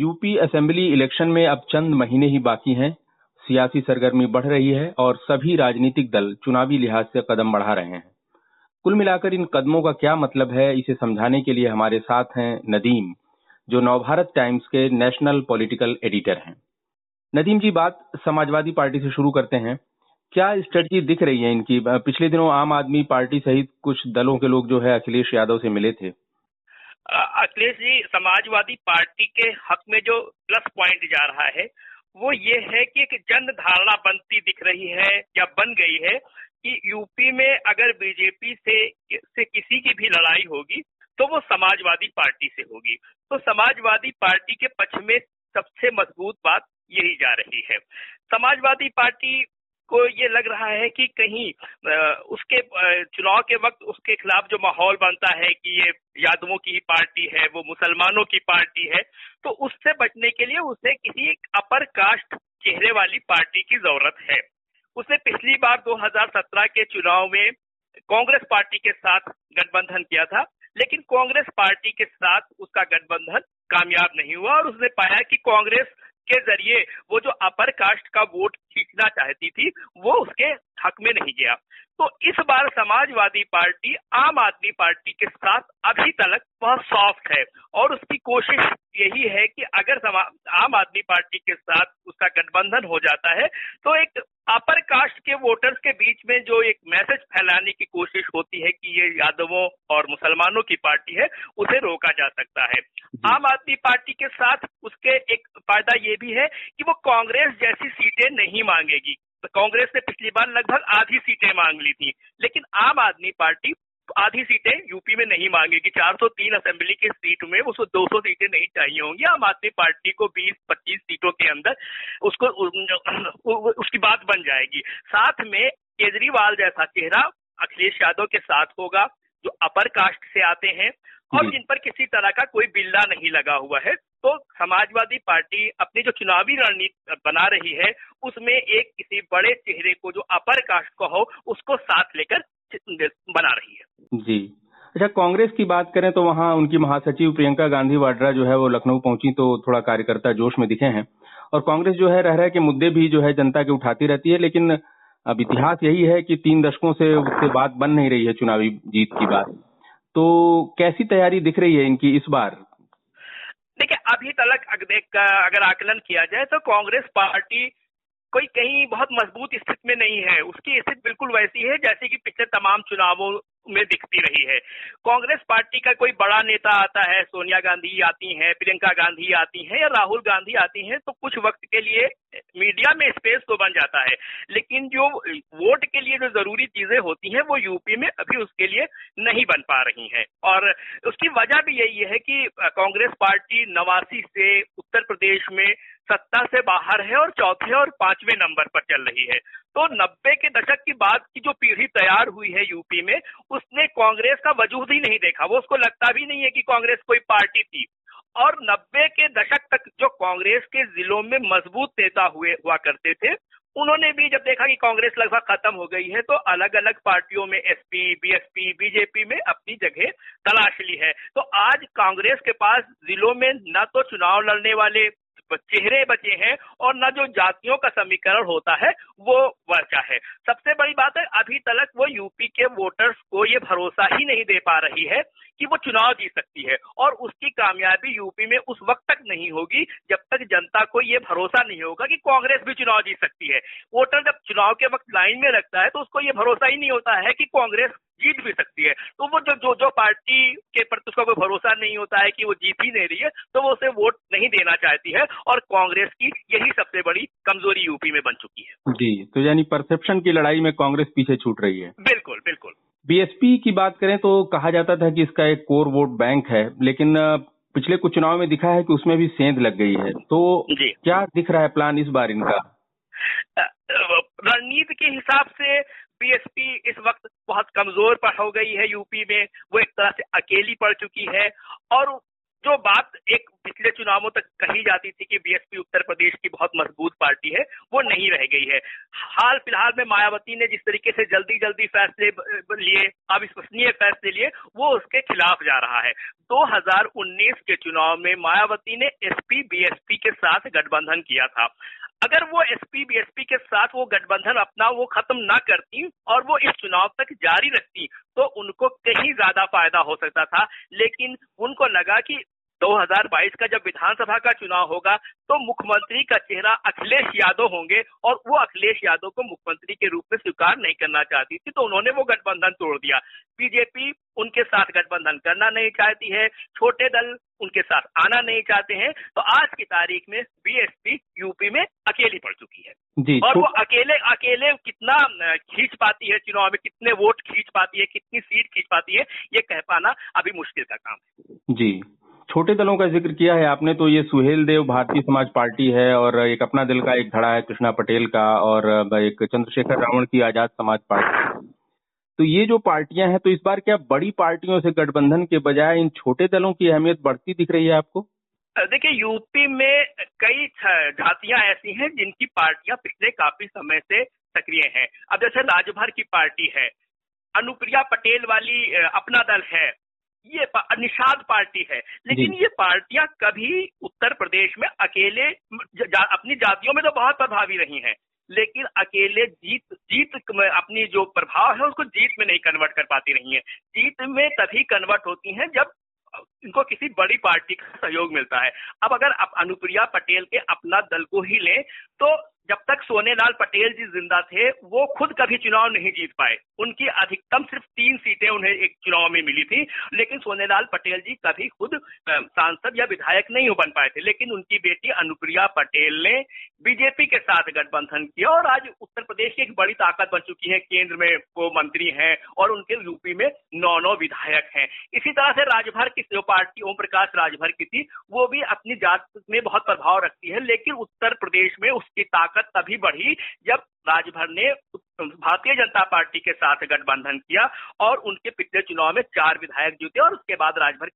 UP assembly election में अब चंद महीने ही बाकी हैं। सियासी सरगर्मी बढ़ रही है और सभी राजनीतिक दल चुनावी लिहाज से कदम बढ़ा रहे हैं। कुल मिलाकर इन कदमों का क्या मतलब है, इसे समझाने के लिए हमारे साथ हैं नदीम, जो नवभारत टाइम्स के नेशनल पॉलिटिकल एडिटर हैं। नदीम जी, बात समाजवादी पार्टी से शुरू करते हैं। क्या स्ट्रेटजी दिख रही है इनकी? पिछले दिनों आम आदमी पार्टी सहित कुछ दलों के लोग जो है अखिलेश यादव से मिले थे। अखिलेश जी, समाजवादी पार्टी के हक में जो प्लस पॉइंट जा रहा है वो ये है कि एक जन धारणा बनती दिख रही है या बन गई है कि यूपी में अगर बीजेपी से किसी की भी लड़ाई होगी तो वो समाजवादी पार्टी से होगी। तो समाजवादी पार्टी के पक्ष में सबसे मजबूत बात यही जा रही है। समाजवादी पार्टी को ये लग रहा है कि कहीं उसके चुनाव के वक्त उसके खिलाफ जो माहौल बनता है कि ये यादवों की ही पार्टी है, वो मुसलमानों की पार्टी है, तो उससे बचने के लिए उसे किसी एक अपर कास्ट चेहरे वाली पार्टी की जरूरत है। उसने पिछली बार 2017 के चुनाव में कांग्रेस पार्टी के साथ गठबंधन किया था, लेकिन कांग्रेस पार्टी के साथ उसका गठबंधन कामयाब नहीं हुआ और उसने पाया कि कांग्रेस के जरिए वो जो अपर कास्ट का वोट खींचना चाहती थी वो उसके हक में नहीं गया। तो इस बार समाजवादी पार्टी आम आदमी पार्टी के साथ अभी तक बहुत सॉफ्ट है और उसकी कोशिश यही है कि अगर आम आदमी पार्टी के साथ उसका गठबंधन हो जाता है तो एक अपर कास्ट के वोटर्स के बीच में जो एक मैसेज फैलाने की कोशिश होती है कि ये यादवों और मुसलमानों की पार्टी है, उसे रोका जा सकता है। आम आदमी पार्टी के साथ उसके एक फायदा ये भी है कि वो कांग्रेस जैसी सीटें नहीं मांगेगी। कांग्रेस ने पिछली बार लगभग आधी सीटें मांग ली थी, लेकिन आम आदमी पार्टी आधी सीटें यूपी में नहीं मांगेगी। 403 असेंबली की सीट में उसको 200 सीटें नहीं चाहिए होंगी। आम आदमी पार्टी को 20-25 सीटों के अंदर उसको उसकी बात बन जाएगी। साथ में केजरीवाल जैसा चेहरा अखिलेश यादव के साथ होगा जो अपर कास्ट से आते हैं और जिन पर किसी तरह का कोई बिल्ला नहीं लगा हुआ है। तो समाजवादी पार्टी अपनी जो चुनावी रणनीति बना रही है उसमें एक किसी बड़े चेहरे को जो अपर कास्ट का हो उसको साथ लेकर बना रही है। जी अच्छा, कांग्रेस की बात करें तो वहाँ उनकी महासचिव प्रियंका गांधी वाड्रा जो है वो लखनऊ पहुंची तो थोड़ा कार्यकर्ता जोश में दिखे हैं और कांग्रेस जो है रह के मुद्दे भी जो है जनता के उठाती रहती है, लेकिन अब इतिहास यही है कि 3 दशकों से उससे बात बन नहीं रही है चुनावी जीत की बात। तो कैसी तैयारी दिख रही है इनकी इस बार? देखिए, अभी तक अगर आकलन किया जाए तो कांग्रेस पार्टी कोई कहीं बहुत मजबूत स्थिति में नहीं है। उसकी स्थिति बिल्कुल वैसी है जैसे कि पिछले तमाम चुनावों में दिखती रही है। कांग्रेस पार्टी का कोई बड़ा नेता आता है, सोनिया गांधी आती हैं, प्रियंका गांधी आती हैं या राहुल गांधी आती हैं, तो कुछ वक्त के लिए मीडिया में स्पेस तो बन जाता है, लेकिन जो वोट के लिए जो जरूरी चीजें होती हैं वो यूपी में अभी उसके लिए नहीं बन पा रही हैं। और उसकी वजह भी यही है कि कांग्रेस पार्टी 89 से उत्तर प्रदेश में सत्ता से बाहर है और 4th और 5वें नंबर पर चल रही है। तो 90 के दशक की बाद की जो पीढ़ी तैयार हुई है यूपी में उसने कांग्रेस का वजूद ही नहीं देखा। वो उसको लगता भी नहीं है कि कांग्रेस कोई पार्टी थी। और 90 के दशक तक जो कांग्रेस के जिलों में मजबूत नेता हुआ करते थे उन्होंने भी जब देखा कि कांग्रेस लगभग खत्म हो गई है तो अलग अलग पार्टियों में एसपी, बीएसपी, बीजेपी में अपनी जगह तलाश ली है। तो आज कांग्रेस के पास जिलों में न तो चुनाव लड़ने वाले चेहरे बचे हैं और न जो जातियों का समीकरण होता है वो वर्चा है। सबसे बड़ी बात है अभी तक वो यूपी के वोटर्स को ये भरोसा ही नहीं दे पा रही है कि वो चुनाव जीत सकती है और उसकी कामयाबी यूपी में उस वक्त तक नहीं होगी जब तक जनता को ये भरोसा नहीं होगा कि कांग्रेस भी चुनाव जीत सकती है। वोटर जब चुनाव के वक्त लाइन में लगता है तो उसको ये भरोसा ही नहीं होता है कि कांग्रेस जीत भी सकती है। तो वो जो पार्टी के प्रति उसका कोई भरोसा नहीं होता है कि वो जीत ही नहीं रही है तो वो उसे वोट नहीं देना चाहती है और कांग्रेस की यही सबसे बड़ी कमजोरी यूपी में बन चुकी है। जी, तो यानी परसेप्शन की लड़ाई में कांग्रेस पीछे छूट रही है। बिल्कुल बिल्कुल। बीएसपी की बात करें तो कहा जाता था कि इसका एक कोर वोट बैंक है, लेकिन पिछले कुछ चुनाव में दिखा है कि उसमें भी सेंध लग गई है। तो क्या दिख रहा है प्लान इस बार इनका? रणनीति के हिसाब से बीएसपी इस वक्त बहुत कमजोर पर हो गई है यूपी में। वो एक तरह से अकेली पड़ चुकी है और जो बात एक पिछले चुनावों तक कही जाती थी कि बीएसपी उत्तर प्रदेश की बहुत मजबूत पार्टी है, वो नहीं रह गई है। हाल फिलहाल में मायावती ने जिस तरीके से जल्दी फैसले लिए, अविश्वसनीय फैसले लिए, वो उसके खिलाफ जा रहा है। 2019 के चुनाव में मायावती ने एसपी बीएसपी के साथ गठबंधन किया था। अगर वो एसपी बीएसपी के साथ वो गठबंधन अपना वो खत्म ना करती और वो इस चुनाव तक जारी रखती तो उनको कहीं ज्यादा फायदा हो सकता था, लेकिन उनको लगा कि 2022 का जब विधानसभा का चुनाव होगा तो मुख्यमंत्री का चेहरा अखिलेश यादव होंगे और वो अखिलेश यादव को मुख्यमंत्री के रूप में स्वीकार नहीं करना चाहती थी, तो उन्होंने वो गठबंधन तोड़ दिया। बीजेपी उनके साथ गठबंधन करना नहीं चाहती है, छोटे दल उनके साथ आना नहीं चाहते हैं, तो आज की तारीख में बीएसपी यूपी में अकेली पड़ चुकी है। और वो अकेले कितना खींच पाती है चुनाव में, कितने वोट खींच पाती है, कितनी सीट खींच पाती है, ये कह पाना अभी मुश्किल का काम है। जी, छोटे दलों का जिक्र किया है आपने, तो ये सुहेल देव भारतीय समाज पार्टी है और एक अपना दल का एक धड़ा है कृष्णा पटेल का और एक चंद्रशेखर रावण की आजाद समाज पार्टी। तो ये जो पार्टियां हैं, तो इस बार क्या बड़ी पार्टियों से गठबंधन के बजाय इन छोटे दलों की अहमियत बढ़ती दिख रही है आपको? देखिए, यूपी में कई जातियां ऐसी हैं जिनकी पार्टियां पिछले काफी समय से सक्रिय हैं। अब जैसे राजभर की पार्टी है, अनुप्रिया पटेल वाली अपना दल है, ये निषाद पार्टी है, लेकिन ये पार्टियां कभी उत्तर प्रदेश में अकेले अपनी जातियों में तो बहुत प्रभावी रही हैं, लेकिन अकेले जीत में अपनी जो प्रभाव है उसको जीत में नहीं कन्वर्ट कर पाती रही हैं। जीत में तभी कन्वर्ट होती हैं जब इनको किसी बड़ी पार्टी का सहयोग मिलता है। अब अगर आप अनुप्रिया पटेल के अपना दल को ही लें तो जब तक सोनेलाल पटेल जी जिंदा थे वो खुद कभी चुनाव नहीं जीत पाए। उनकी अधिकतम सिर्फ 3 सीटें उन्हें एक चुनाव में मिली थी, लेकिन सोनेलाल पटेल जी कभी खुद सांसद या विधायक नहीं बन पाए थे। लेकिन उनकी बेटी अनुप्रिया पटेल ने बीजेपी के साथ गठबंधन किया और आज उत्तर प्रदेश की एक बड़ी ताकत बन चुकी है। केंद्र में वो मंत्री हैं और उनके यूपी में 9 विधायक हैं। इसी तरह से राजभर की जो पार्टी ओम प्रकाश राजभर की थी, वो भी अपनी जात में बहुत प्रभाव रखती है, लेकिन उत्तर प्रदेश में उसकी ताकत तभी बढ़ी जब राजभर ने भारतीय जनता पार्टी के साथ गठबंधन किया और उनके पिछले चुनाव में 4 विधायक जीते और उसके बाद राजभर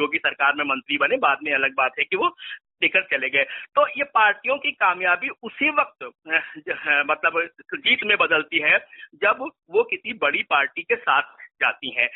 योगी सरकार में मंत्री बने। बाद में अलग बात है कि वो टिकट चले गए। तो ये पार्टियों की कामयाबी उसी वक्त मतलब जीत में बदलती है जब वो किसी बड़ी पार्टी के साथ जाती है।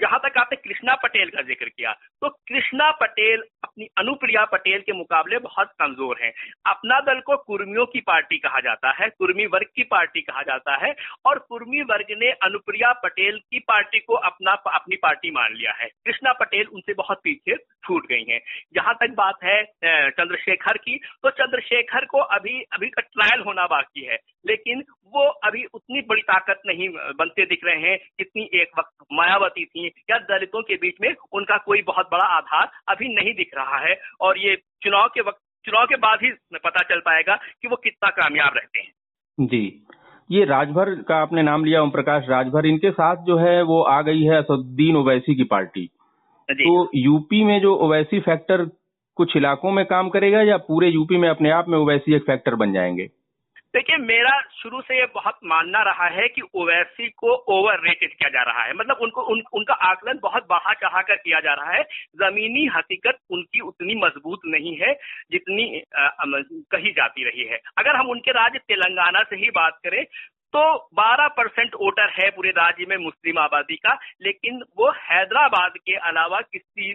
जहां तक आपने कृष्णा पटेल का जिक्र किया, तो कृष्णा पटेल अपनी अनुप्रिया पटेल के मुकाबले बहुत कमजोर हैं। अपना दल को कुर्मियों की पार्टी कहा जाता है, कुर्मी वर्ग की पार्टी कहा जाता है और कुर्मी वर्ग ने अनुप्रिया पटेल की पार्टी को अपनी पार्टी मान लिया है। कृष्णा पटेल उनसे बहुत पीछे छूट गई हैं। जहां तक बात है चंद्रशेखर की, तो चंद्रशेखर को अभी का ट्रायल होना बाकी है, लेकिन वो अभी उतनी बड़ी ताकत नहीं बनते दिख रहे हैं जितनी एक वक्त मायावती थी या दलितों के बीच में उनका कोई बहुत बड़ा आधार अभी नहीं दिख रहा है। और ये चुनाव के बाद ही पता चल पाएगा कि वो कितना कामयाब रहते हैं। जी, ये राजभर का आपने नाम लिया, ओम प्रकाश राजभर, इनके साथ जो है वो आ गई है असदुद्दीन ओवैसी की पार्टी। तो यूपी में जो ओवैसी फैक्टर कुछ इलाकों में काम करेगा या पूरे यूपी में अपने आप में ओवैसी एक फैक्टर बन जाएंगे? देखिए, मेरा शुरू से ये बहुत मानना रहा है कि ओवैसी को ओवररेटेड किया जा रहा है। मतलब उनका आकलन बहुत बढ़ा चढ़ा कर किया जा रहा है। जमीनी हकीकत उनकी उतनी मजबूत नहीं है जितनी कही जाती रही है। अगर हम उनके राज्य तेलंगाना से ही बात करें तो 12% वोटर है पूरे राज्य में मुस्लिम आबादी का, लेकिन वो हैदराबाद के अलावा किसी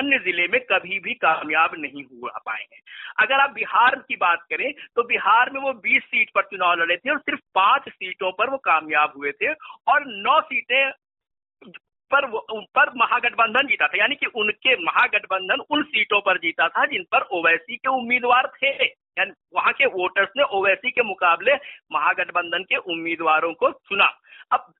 अन्य जिले में कभी भी कामयाब नहीं हो पाए हैं। अगर आप बिहार की बात करें तो बिहार में वो 20 सीट पर चुनाव लड़े थे और सिर्फ 5 सीटों पर वो कामयाब हुए थे और 9 सीटें पर महागठबंधन जीता था, यानी कि उनके महागठबंधन उन सीटों पर जीता था जिन पर ओवैसी के उम्मीदवार थे। यानी वहां के वोटर्स ने ओवैसी के मुकाबले महागठबंधन के उम्मीदवारों को चुना। अब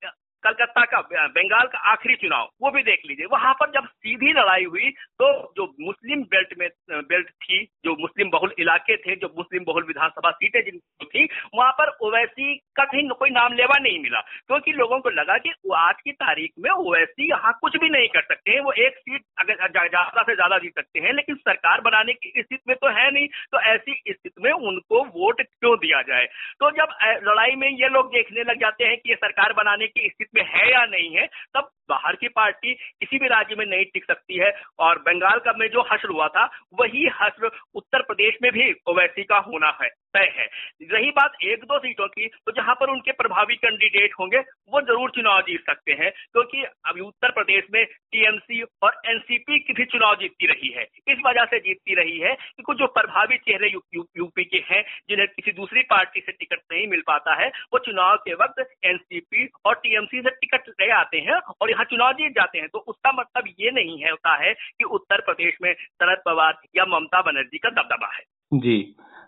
कलकत्ता का, बंगाल का आखिरी चुनाव वो भी देख लीजिए, वहां पर जब सीधी लड़ाई हुई तो जो मुस्लिम बेल्ट थी, जो मुस्लिम बहुल इलाके थे, जो मुस्लिम बहुल विधानसभा सीटें जिनको थी, वहां पर ओवैसी का कहीं कोई नाम लेवा नहीं मिला, क्योंकि लोगों को लगा कि आज की तारीख में ओवैसी यहाँ कुछ भी नहीं कर सकते हैं। वो एक सीट अगर ज्यादा से ज्यादा जीत सकते हैं, लेकिन सरकार बनाने की स्थिति में तो है नहीं, तो ऐसी स्थिति में उनको वोट क्यों दिया जाए। तो जब लड़ाई में ये लोग देखने लग जाते हैं कि ये सरकार बनाने की स्थिति में है या नहीं है, तब बाहर की पार्टी किसी भी राज्य में नहीं टिक सकती है। और बंगाल का में जो हश्र हुआ था वही हश्र उत्तर प्रदेश में भी ओवैसी का होना है, तय है। रही बात एक दो सीटों की, तो जहां पर उनके प्रभावी कैंडिडेट होंगे वो जरूर चुनाव जीत सकते हैं, क्योंकि अभी उत्तर प्रदेश में टीएमसी और एनसीपी की भी चुनाव जीतती रही है। इस वजह से जीतती रही है कि कुछ जो प्रभावी चेहरे यूपी के हैं जिन्हें किसी दूसरी पार्टी से टिकट नहीं मिल पाता है, वो चुनाव के वक्त एनसीपी और टीएमसी से टिकट ले आते हैं और यहाँ चुनाव जीत जाते हैं। तो उसका मतलब ये नहीं है होता है कि उत्तर प्रदेश में शरद पवार या ममता बनर्जी का दबदबा है। जी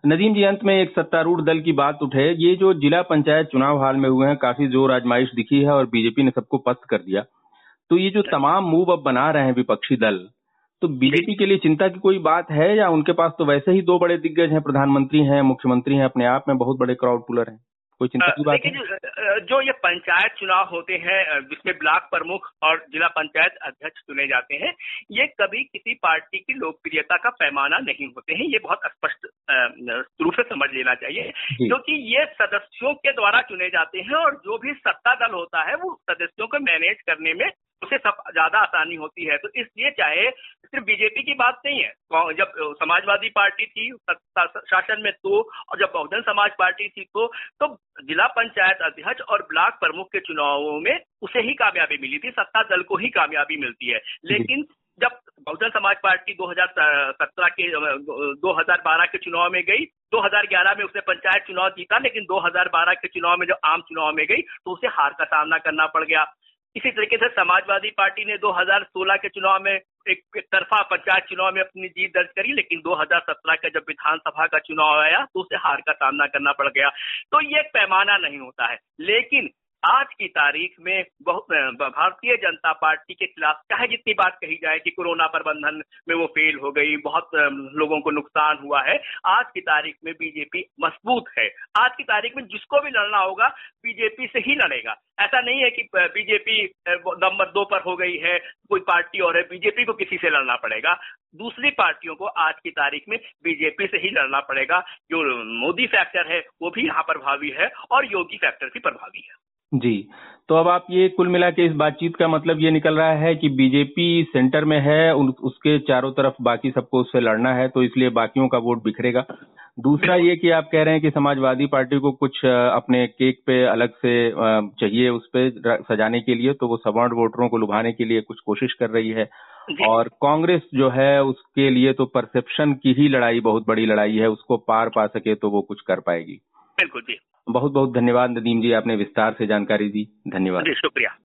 नदीम जी, अंत में एक सत्तारूढ़ दल की बात उठे, ये जो जिला पंचायत चुनाव हाल में हुए हैं काफी जोर आजमाइश दिखी है और बीजेपी ने सबको पस्त कर दिया, तो ये जो तमाम मूव अब बना रहे हैं विपक्षी दल, तो बीजेपी के लिए चिंता की कोई बात है या उनके पास तो वैसे ही दो बड़े दिग्गज हैं, प्रधानमंत्री हैं, मुख्यमंत्री हैं, अपने आप में बहुत बड़े क्राउड पुलर हैं, कोई चिंता की बात है? जो ये पंचायत चुनाव होते हैं जिसमें ब्लॉक प्रमुख और जिला पंचायत अध्यक्ष चुने जाते हैं, ये कभी किसी पार्टी की लोकप्रियता का पैमाना नहीं होते हैं, ये बहुत स्पष्ट रूप से समझ लेना चाहिए, क्योंकि ये सदस्यों के द्वारा चुने जाते हैं और जो भी सत्ता दल होता है वो सदस्यों को मैनेज करने में उसे ज्यादा आसानी होती है। तो इसलिए चाहे, सिर्फ बीजेपी की बात नहीं है, जब समाजवादी पार्टी थी शासन में तो, और जब बहुजन समाज पार्टी थी तो जिला पंचायत अध्यक्ष और ब्लॉक प्रमुख के चुनावों में उसे ही कामयाबी मिली थी, सत्ता दल को ही कामयाबी मिलती है। लेकिन जब बहुजन समाज पार्टी 2012 के चुनाव में गई, 2011 में उसने पंचायत चुनाव जीता, लेकिन 2012 के चुनाव में जब आम चुनाव में गई तो उसे हार का सामना करना पड़ गया। इसी तरीके से समाजवादी पार्टी ने 2016 के चुनाव में एक तरफा पंचायत चुनाव में अपनी जीत दर्ज करी, लेकिन 2017 का जब विधानसभा का चुनाव आया तो उसे हार का सामना करना पड़ गया। तो ये एक पैमाना नहीं होता है, लेकिन आज की तारीख में भारतीय जनता पार्टी के खिलाफ चाहे जितनी बात कही जाए कि कोरोना प्रबंधन में वो फेल हो गई, बहुत लोगों को नुकसान हुआ है, आज की तारीख में बीजेपी मजबूत है। आज की तारीख में जिसको भी लड़ना होगा बीजेपी से ही लड़ेगा। ऐसा नहीं है कि बीजेपी नंबर 2 पर हो गई है, कोई पार्टी और है, बीजेपी को किसी से लड़ना पड़ेगा। दूसरी पार्टियों को आज की तारीख में बीजेपी से ही लड़ना पड़ेगा। जो मोदी फैक्टर है वो भी यहाँ प्रभावी है और योगी फैक्टर भी प्रभावी है। जी, तो अब आप ये कुल मिला के इस बातचीत का मतलब ये निकल रहा है कि बीजेपी सेंटर में है, उसके चारों तरफ बाकी सबको उससे लड़ना है, तो इसलिए बाकियों का वोट बिखरेगा। दूसरा ये कि आप कह रहे हैं कि समाजवादी पार्टी को कुछ अपने केक पे अलग से चाहिए, उस पे सजाने के लिए, तो वो सवर्ण वोटरों को लुभाने के लिए कुछ कोशिश कर रही है, और कांग्रेस जो है उसके लिए तो परसेप्शन की ही लड़ाई बहुत बड़ी लड़ाई है, उसको पार पा सके तो वो कुछ कर पाएगी। बिल्कुल जी, बहुत बहुत धन्यवाद नदीम जी, आपने विस्तार से जानकारी दी। धन्यवाद, शुक्रिया।